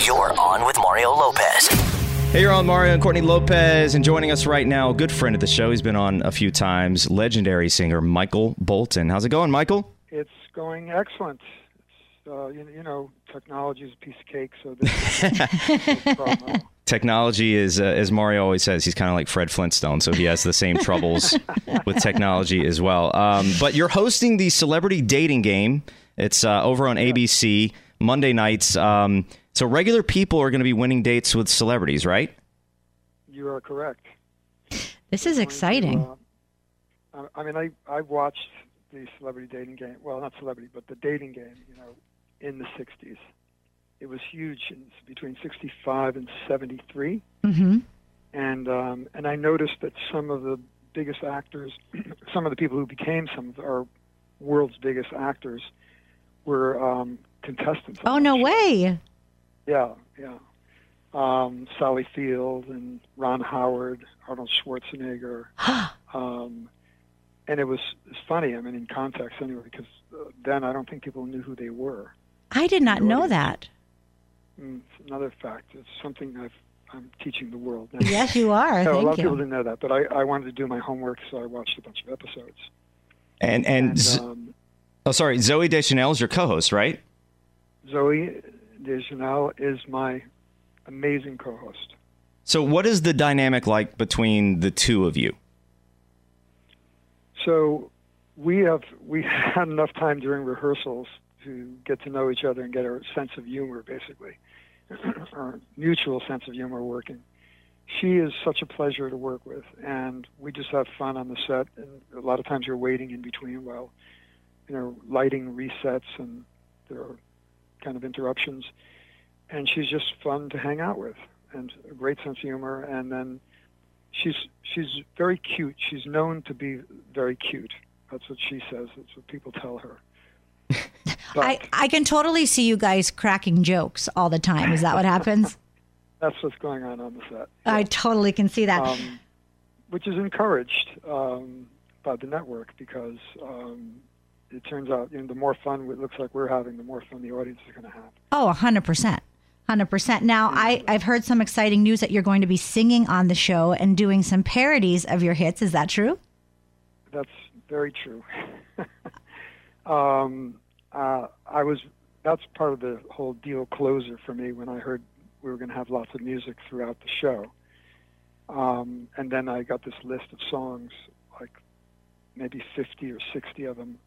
You're on with Mario Lopez. Hey, you're on Mario and Courtney Lopez, and joining us right now, a good friend of the show. He's been on a few times, legendary singer Michael Bolton. How's it going, Michael? It's going excellent. It's, technology is a piece of cake, so this technology is, as Mario always says, he's kind of like Fred Flintstone, so he has the same troubles with technology as well. But you're hosting the Celebrity Dating Game. It's over on ABC Monday nights. So regular people are going to be winning dates with celebrities, right? You are correct. This is exciting. I watched the Celebrity Dating Game. Well, not Celebrity, but the Dating Game, in the 60s. It was huge between 65 and 73. Mm-hmm. And I noticed that some of the biggest actors, some of the people who became some of our world's biggest actors were contestants. Oh, no way. Yeah. Sally Field and Ron Howard, Arnold Schwarzenegger. And it was funny, in context anyway, because then I don't think people knew who they were. I did not know that. It's another fact. It's something I'm teaching the world now. Yes, you are. A lot of people didn't know that, but I wanted to do my homework, so I watched a bunch of episodes. And Zooey Deschanel is your co-host, right? Zooey Deschanel is my amazing co-host. So what is the dynamic like between the two of you? So we had enough time during rehearsals to get to know each other and get our sense of humor, basically. Our mutual sense of humor working. She is such a pleasure to work with, and we just have fun on the set. And a lot of times you're waiting in between while, lighting resets and there are kind of interruptions, and she's just fun to hang out with and a great sense of humor. And then she's very cute. She's known to be very cute. That's what she says. That's what people tell her. But I can totally see you guys cracking jokes all the time. Is that what happens? That's what's going on the set. Yeah. I totally can see that. Which is encouraged by the network, because it turns out, the more fun it looks like we're having, the more fun the audience is going to have. Oh, 100%. 100%. Now, I've heard some exciting news that you're going to be singing on the show and doing some parodies of your hits. Is that true? That's very true. That's part of the whole deal closer for me when I heard we were going to have lots of music throughout the show. And then I got this list of songs, like maybe 50 or 60 of them.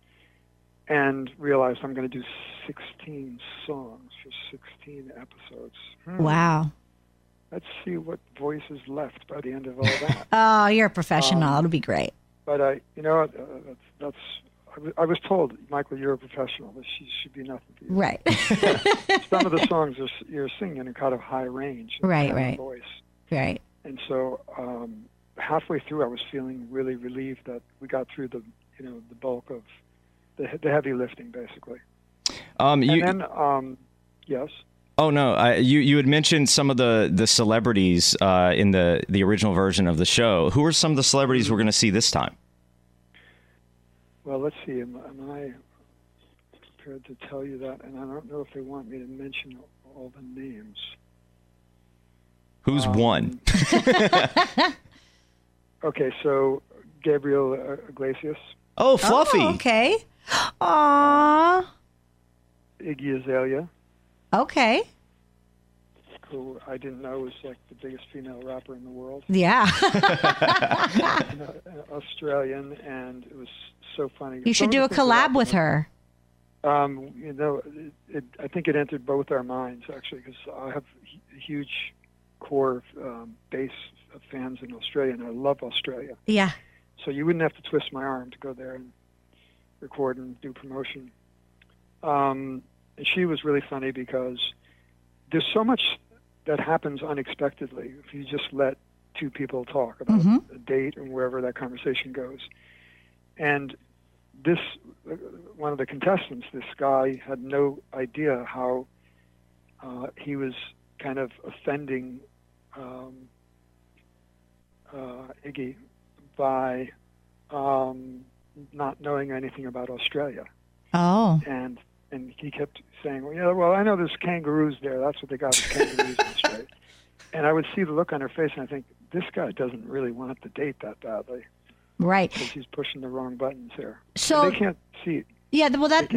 and realized I'm going to do 16 songs for 16 episodes. Wow. Let's see what voice is left by the end of all that. Oh, you're a professional. It'll be great. But I was told, Michael, you're a professional. This should be nothing to you. Right. Some of the songs you're singing in a kind of high range. Right, right. Voice. Right. And so halfway through, I was feeling really relieved that we got through the bulk of the heavy lifting, basically. Yes. Oh no! You had mentioned some of the celebrities in the original version of the show. Who are some of the celebrities we're going to see this time? Well, let's see. Am I prepared to tell you that? And I don't know if they want me to mention all the names. Who's one? Okay, so Gabriel Iglesias. Oh, Fluffy. Oh, okay. Aww. Iggy Azalea. Okay. Who I didn't know was like the biggest female rapper in the world. Yeah. An Australian, and it was so funny. You should do a collab with her. I think it entered both our minds, actually, because I have a huge core base of fans in Australia, and I love Australia. Yeah. So you wouldn't have to twist my arm to go there and record and do promotion. And she was really funny because there's so much that happens unexpectedly if you just let two people talk about a date and wherever that conversation goes. And this, one of the contestants, this guy had no idea how he was kind of offending Iggy by not knowing anything about Australia. Oh. And he kept saying, well, I know there's kangaroos there. That's what they got, kangaroos in Australia. And I would see the look on her face, and I think, this guy doesn't really want to date that badly. Right. Because he's pushing the wrong buttons there. So and they can't see it. Yeah, well, that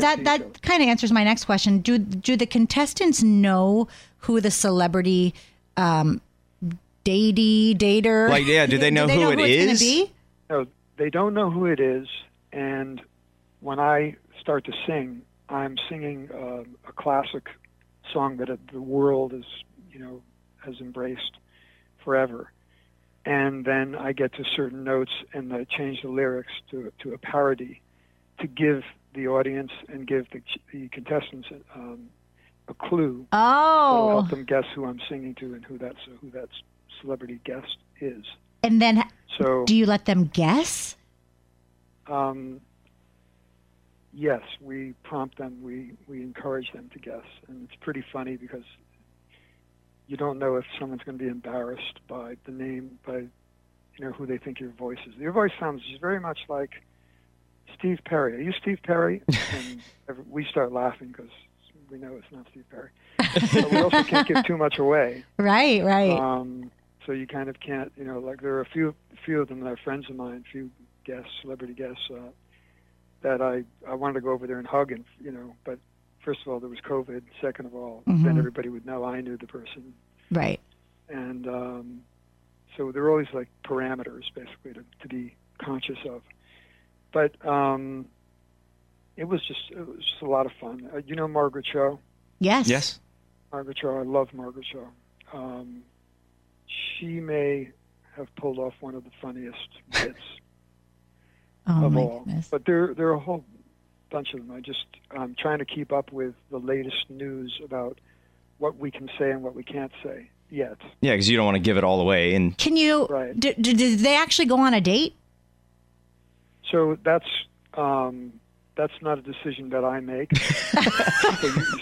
kind of answers my next question. Do the contestants know who the celebrity dater? Like, yeah, do they know who it is? It's gonna be? No, they don't know who it is. And when I start to sing, I'm singing a classic song that the world is, has embraced forever. And then I get to certain notes and I change the lyrics to a parody to give the audience and give the contestants a clue. Oh. That'll help them guess who I'm singing to and who that celebrity guest is. And then do you let them guess? Yes, we prompt them, we encourage them to guess. And it's pretty funny because you don't know if someone's going to be embarrassed by the name, by who they think your voice is. Your voice sounds very much like Steve Perry. Are you Steve Perry? And we start laughing because we know it's not Steve Perry. But we also can't give too much away. Right, right. So you kind of can't, like there are a few of them that are friends of mine, celebrity guests, that I wanted to go over there and hug, and but first of all, there was COVID. Second of all, then everybody would know I knew the person. Right. And so there were always like parameters, basically, to be conscious of. But it was just a lot of fun. Margaret Cho? Yes. Yes. Margaret Cho. I love Margaret Cho. She may have pulled off one of the funniest bits. Oh my goodness. But there are a whole bunch of them. I'm trying to keep up with the latest news about what we can say and what we can't say yet. Yeah, because you don't want to give it all away. And can you? Right. Did they actually go on a date? So that's not a decision that I make.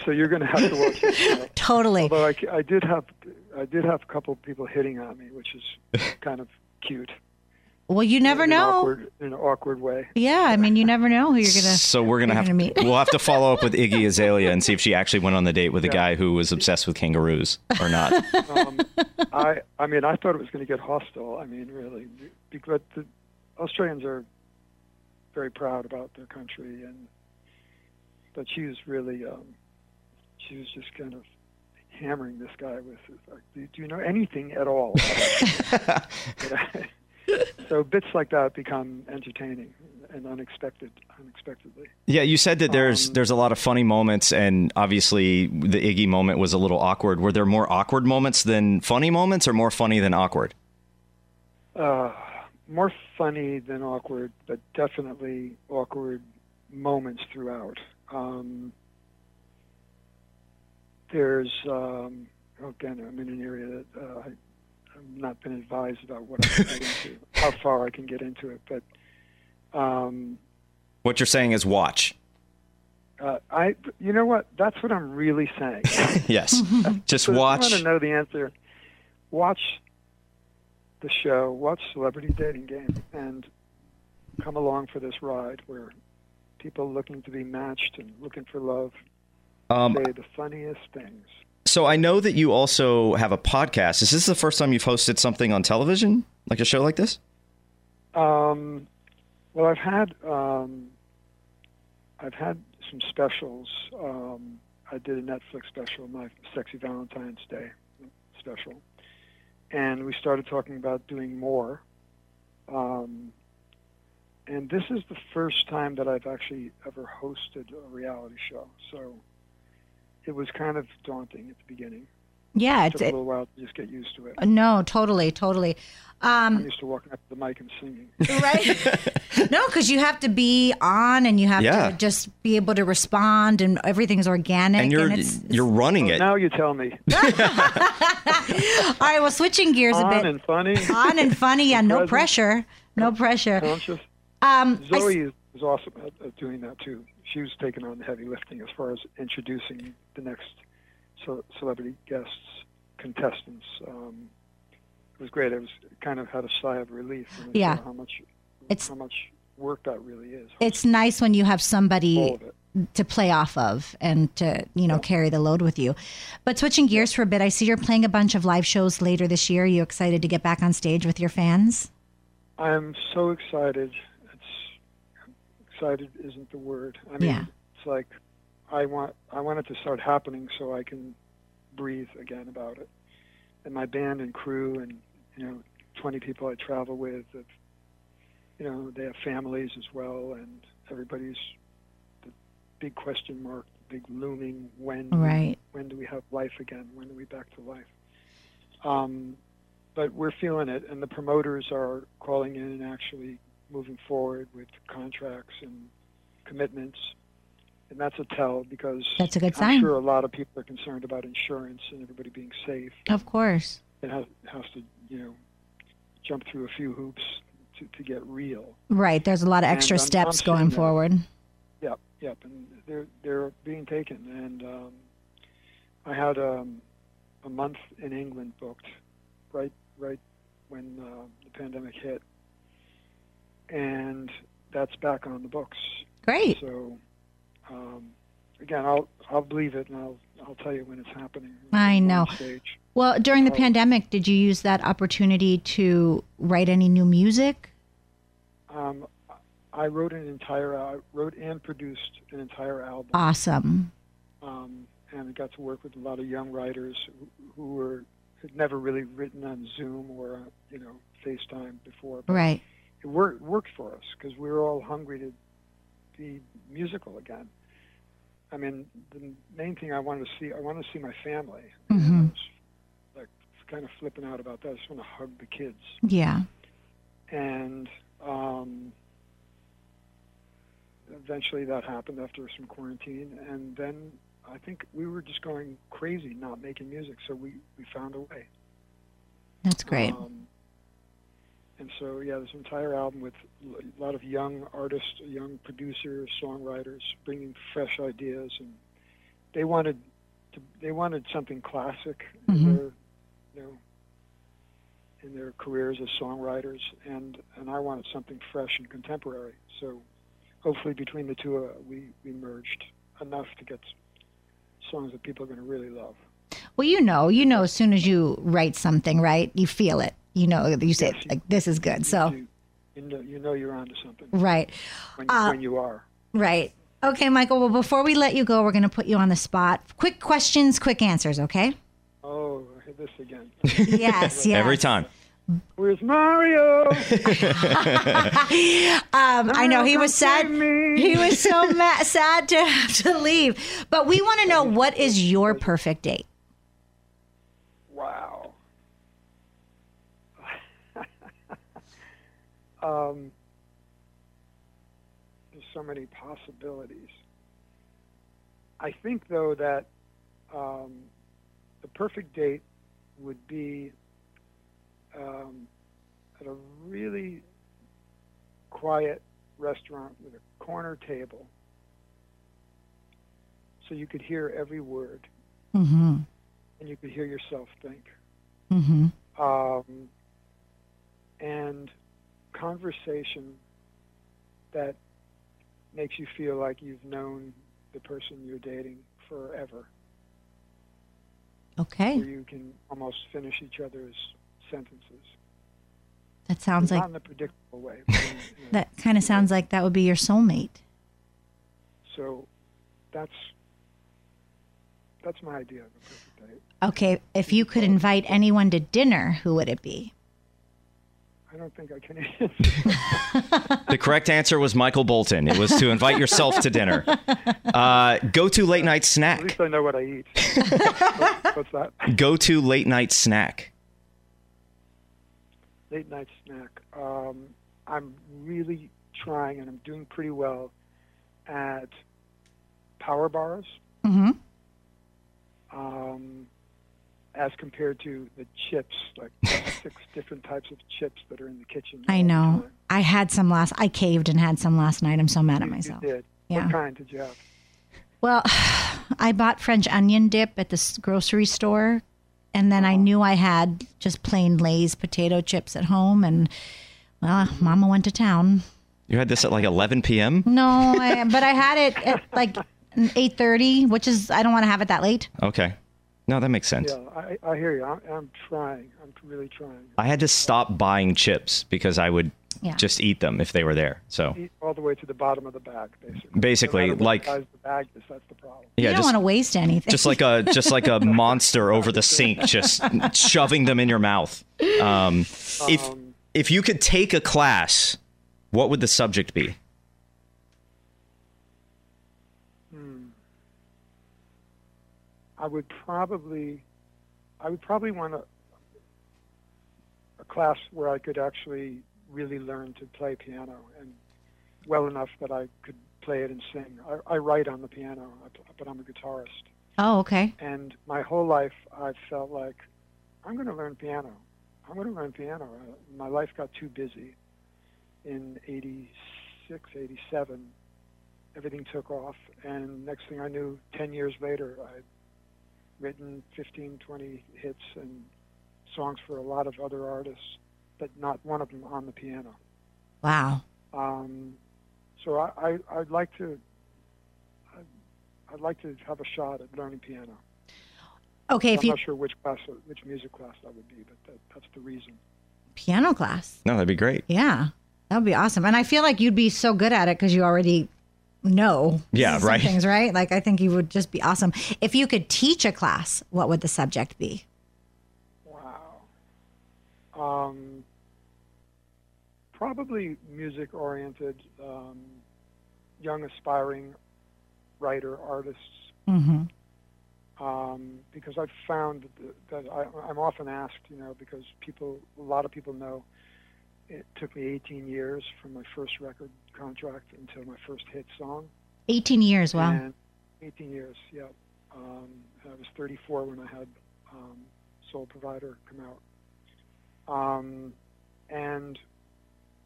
So you're going to have to watch it. Totally. Although I did have a couple of people hitting on me, which is kind of cute. Well, you never know. In an awkward way. Yeah, I mean, you never know who you're going to meet. So we're going to have to meet. We'll have to follow up with Iggy Azalea and see if she actually went on the date with a guy who was obsessed with kangaroos or not. I thought it was going to get hostile. I mean, really. Because the Australians are very proud about their country. But she was really, she was just kind of hammering this guy with, like, do you know anything at all? So bits like that become entertaining and unexpectedly. Yeah, you said that there's a lot of funny moments, and obviously the Iggy moment was a little awkward. Were there more awkward moments than funny moments, or more funny than awkward? More funny than awkward, but definitely awkward moments throughout. There's, again, I'm in an area that I've not been advised about what I can get into, how far I can get into it. But what you're saying is watch. You know what? That's what I'm really saying. Yes, just watch. I want to know the answer. Watch the show. Watch Celebrity Dating Game, and come along for this ride where people looking to be matched and looking for love say the funniest things. So I know that you also have a podcast. Is this the first time you've hosted something on television, like a show like this? Well, I've had some specials. I did a Netflix special, my Sexy Valentine's Day special, and we started talking about doing more. And this is the first time that I've actually ever hosted a reality show, so it was kind of daunting at the beginning. Yeah, it took a little while to just get used to it. No, totally. I'm used to walking up to the mic and singing. Right? No, because you have to be on, and you have to just be able to respond, and everything's organic. And you're running it. Now you tell me. All right, well, switching gears a bit. On and funny. On and funny, yeah, no pressure. No pressure. Conscious. Zooey is awesome at doing that, too. She was taking on the heavy lifting as far as introducing the next celebrity guests, contestants. It was great. I was kind of had a sigh of relief. Yeah, how much work that really is. It's nice when you have somebody to play off of and to carry the load with you. But switching gears for a bit, I see you're playing a bunch of live shows later this year. Are you excited to get back on stage with your fans? I'm so excited. Excited isn't the word. I mean, it's like I want it to start happening so I can breathe again about it. And my band and crew and 20 people I travel with, they have families as well, and everybody's the big question mark, big looming when do we have life again? When are we back to life? But we're feeling it, and the promoters are calling in and actually moving forward with contracts and commitments, and that's a tell, because that's a good sign. I'm sure a lot of people are concerned about insurance and everybody being safe. Of course, it has to jump through a few hoops to get real. Right, there's a lot of extra steps going forward. Yep, and they're being taken. And I had a month in England booked right when the pandemic hit. And that's back on the books. Great. So, again, I'll believe it, and I'll tell you when it's happening. I know. Well, during the pandemic, did you use that opportunity to write any new music? I wrote and produced an entire album. Awesome. And I got to work with a lot of young writers who had never really written on Zoom or FaceTime before. Right. It worked for us because we were all hungry to be musical again. I mean, the main thing I wanted to see my family. Mm-hmm. I was kind of flipping out about that. I just want to hug the kids. Yeah. And eventually that happened after some quarantine. And then I think we were just going crazy not making music. So we found a way. That's great. And so, this entire album with a lot of young artists, young producers, songwriters, bringing fresh ideas, and they wanted something classic in their, in their careers as songwriters, and I wanted something fresh and contemporary. So, hopefully, between the two, we merged enough to get songs that people are going to really love. Well, you know, as soon as you write something, right, you feel it. You say, this is good. You know you're onto something. Right. When you are. Right. Okay, Michael, well, before we let you go, we're going to put you on the spot. Quick questions, quick answers, okay? Oh, this again. Yes, yes. Every time. Where's Mario? I know he was sad. He was so sad to have to leave. But we want to know, what is your perfect date? Wow. There's so many possibilities. I think, though, that the perfect date would be at a really quiet restaurant with a corner table, so you could hear every word, mm-hmm. and you could hear yourself think. Mm-hmm. And conversation that makes you feel like you've known the person you're dating forever. Okay. Where you can almost finish each other's sentences. That sounds like not in a predictable way. But in that kind of sounds like that would be your soulmate. So that's my idea of a perfect date. Okay, if you could invite anyone to dinner, who would it be? I don't think I can answer. The correct answer was Michael Bolton. It was to invite yourself to dinner. Go to late night snack. At least I know what I eat. What's that? Go to late night snack. Late night snack. I'm really trying, and I'm doing pretty well at power bars. Mm-hmm. As compared to the chips, like 6 different types of chips that are in the kitchen. I know. I had some last. I caved and had some last night. I'm so mad at myself. You did. Yeah. What kind did you have? Well, I bought French onion dip at the grocery store. And then I knew I had just plain Lay's potato chips at home. And, well, Mama went to town. You had this at like 11 p.m.? No, but I had it at like 8:30, which is, I don't want to have it that late. Okay. No, that makes sense. Yeah, I hear you. I'm trying. I'm really trying. I had to stop buying chips because I would just eat them if they were there. So eat all the way to the bottom of the bag, basically. Basically, like the bag is, that's the problem. Yeah, you don't want to waste anything. Just like a monster over the sink, just shoving them in your mouth. If you could take a class, what would the subject be? I would probably want a class where I could actually really learn to play piano, and well enough that I could play it and sing. I write on the piano, but I'm a guitarist. Oh, okay. And my whole life I felt like, I'm going to learn piano. I'm going to learn piano. My life got too busy. In 86, 87, everything took off, and next thing I knew, 10 years later, I'd written 15, 20 hits and songs for a lot of other artists, but not one of them on the piano. Wow. So I'd like to have a shot at learning piano. Okay. I'm not sure which music class that would be, but that's the reason. Piano class. No, that'd be great. Yeah, that would be awesome. And I feel like you'd be so good at it because you already know. Yeah, right. Things, right? Like, I think you would just be awesome. If you could teach a class, what would the subject be? Probably music-oriented, young aspiring writer artists. Mm-hmm. Because I've found that I'm often asked, because a lot of people know it took me 18 years from my first record contract until my first hit song. 18 years, wow. And 18 years, yeah. I was 34 when I had Soul Provider come out. And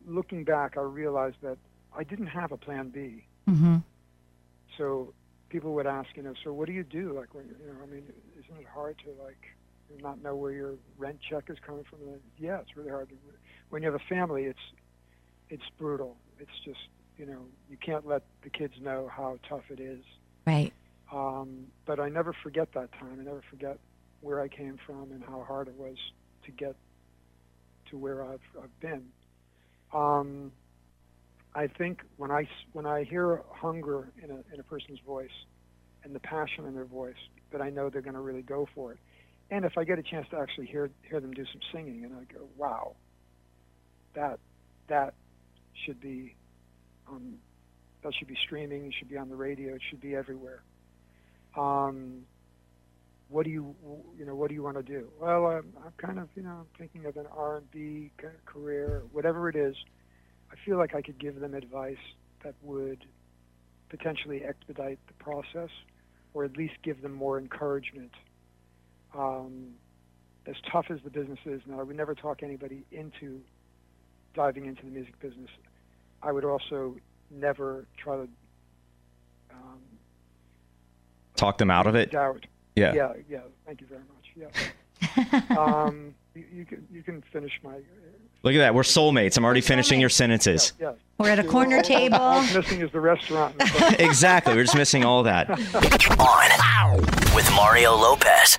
looking back, I realized that I didn't have a plan B. Mm-hmm. So people would ask, so what do you do? Like, when, isn't it hard to not know where your rent check is coming from? Yeah, it's really hard. When you have a family, it's brutal. It's just, you can't let the kids know how tough it is. Right. But I never forget that time. I never forget where I came from and how hard it was to get to where I've been. I think when I hear hunger in a person's voice and the passion in their voice, that I know they're going to really go for it. And if I get a chance to actually hear them do some singing, and I go, wow, that should be streaming, it should be on the radio, it should be everywhere. What do you want to do? Well, I'm kind of, thinking of an R&B kind of career, whatever it is. I feel like I could give them advice that would potentially expedite the process, or at least give them more encouragement. As tough as the business is now, I would never talk anybody into diving into the music business. I would also never try to talk them out of it. Doubt. Yeah. Thank you very much. Yeah. You can finish my. Look at that. We're soulmates. I'm already finishing your sentences. Yeah. We're at a corner table. All missing is the restaurant. Exactly. We're just missing all that. On with Mario Lopez.